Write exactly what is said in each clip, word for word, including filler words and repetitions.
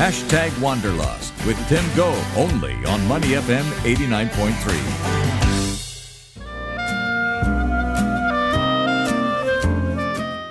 Hashtag Wanderlust with Tim Goh, only on MoneyFM eighty-nine point three.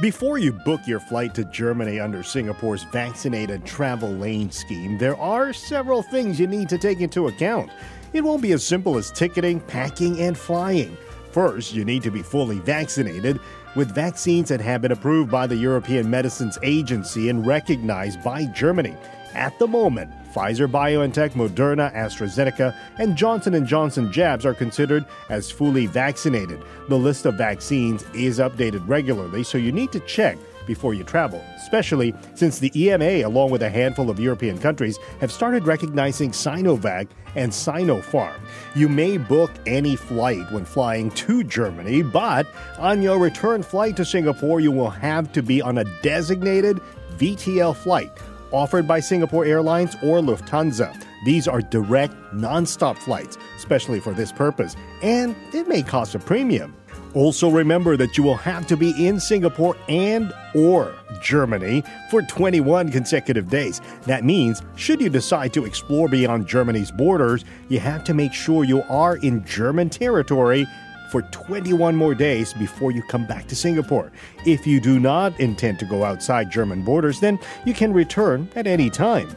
Before you book your flight to Germany under Singapore's vaccinated travel lane scheme, there are several things you need to take into account. It won't be as simple as ticketing, packing, and flying. First, you need to be fully vaccinated with vaccines that have been approved by the European Medicines Agency and recognized by Germany. At the moment, Pfizer, BioNTech, Moderna, AstraZeneca, and Johnson and Johnson jabs are considered as fully vaccinated. The list of vaccines is updated regularly, so you need to check before you travel, especially since the E M A, along with a handful of European countries, have started recognizing Sinovac and Sinopharm. You may book any flight when flying to Germany, but on your return flight to Singapore, you will have to be on a designated V T L flight offered by Singapore Airlines or Lufthansa. These are direct, non-stop flights, especially for this purpose, and it may cost a premium. Also remember that you will have to be in Singapore and or Germany for twenty-one consecutive days. That means, should you decide to explore beyond Germany's borders, you have to make sure you are in German territory for twenty-one more days before you come back to Singapore. If you do not intend to go outside German borders, then you can return at any time.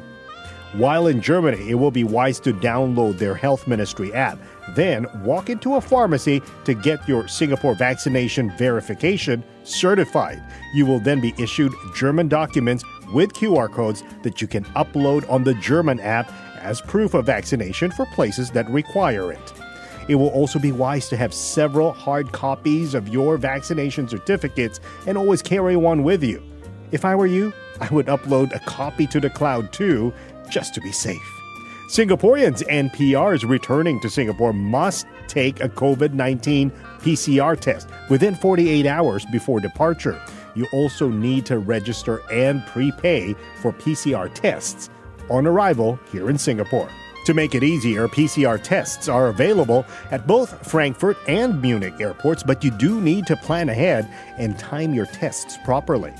While in Germany, it will be wise to download their health ministry app. Then walk into a pharmacy to get your Singapore vaccination verification certified. You will then be issued German documents with Q R codes that you can upload on the German app as proof of vaccination for places that require it. It will also be wise to have several hard copies of your vaccination certificates and always carry one with you. If I were you, I would upload a copy to the cloud too, just to be safe. Singaporeans and P Rs returning to Singapore must take a COVID nineteen P C R test within forty-eight hours before departure. You also need to register and prepay for P C R tests on arrival here in Singapore. To make it easier, P C R tests are available at both Frankfurt and Munich airports, but you do need to plan ahead and time your tests properly.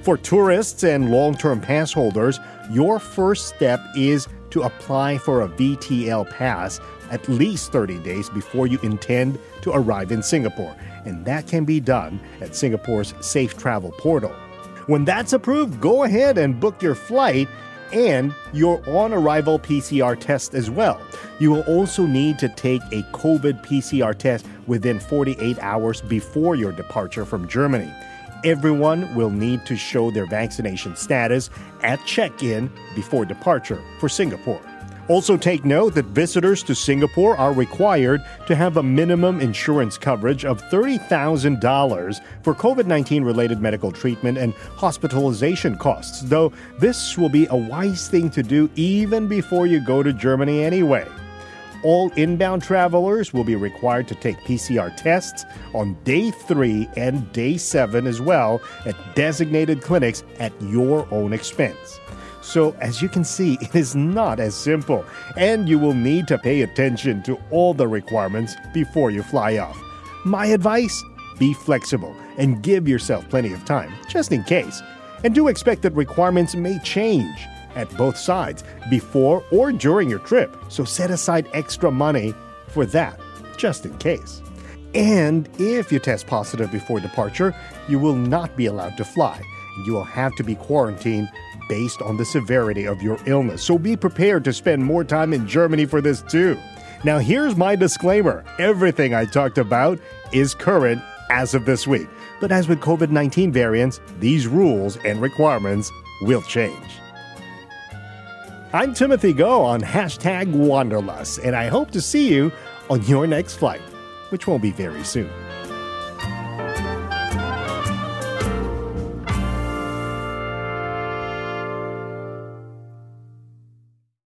For tourists and long-term pass holders, your first step is to apply for a V T L pass at least thirty days before you intend to arrive in Singapore, and that can be done at Singapore's Safe Travel portal. When that's approved, go ahead and book your flight and your on-arrival P C R test as well. You will also need to take a COVID P C R test within forty-eight hours before your departure from Germany. Everyone will need to show their vaccination status at check-in before departure for Singapore. Also take note that visitors to Singapore are required to have a minimum insurance coverage of thirty thousand dollars for COVID nineteen related medical treatment and hospitalization costs, though this will be a wise thing to do even before you go to Germany anyway. All inbound travelers will be required to take P C R tests on day three and day seven as well at designated clinics at your own expense. So as you can see, it is not as simple, and you will need to pay attention to all the requirements before you fly off. My advice? Be flexible and give yourself plenty of time, just in case. And do expect that requirements may change at both sides, before or during your trip, so set aside extra money for that, just in case. And if you test positive before departure, you will not be allowed to fly. You will have to be quarantined based on the severity of your illness. So be prepared to spend more time in Germany for this too. Now here's my disclaimer. Everything I talked about is current as of this week. But as with COVID nineteen variants, these rules and requirements will change. I'm Timothy Goh on hashtag Wanderlust, and I hope to see you on your next flight, which won't be very soon.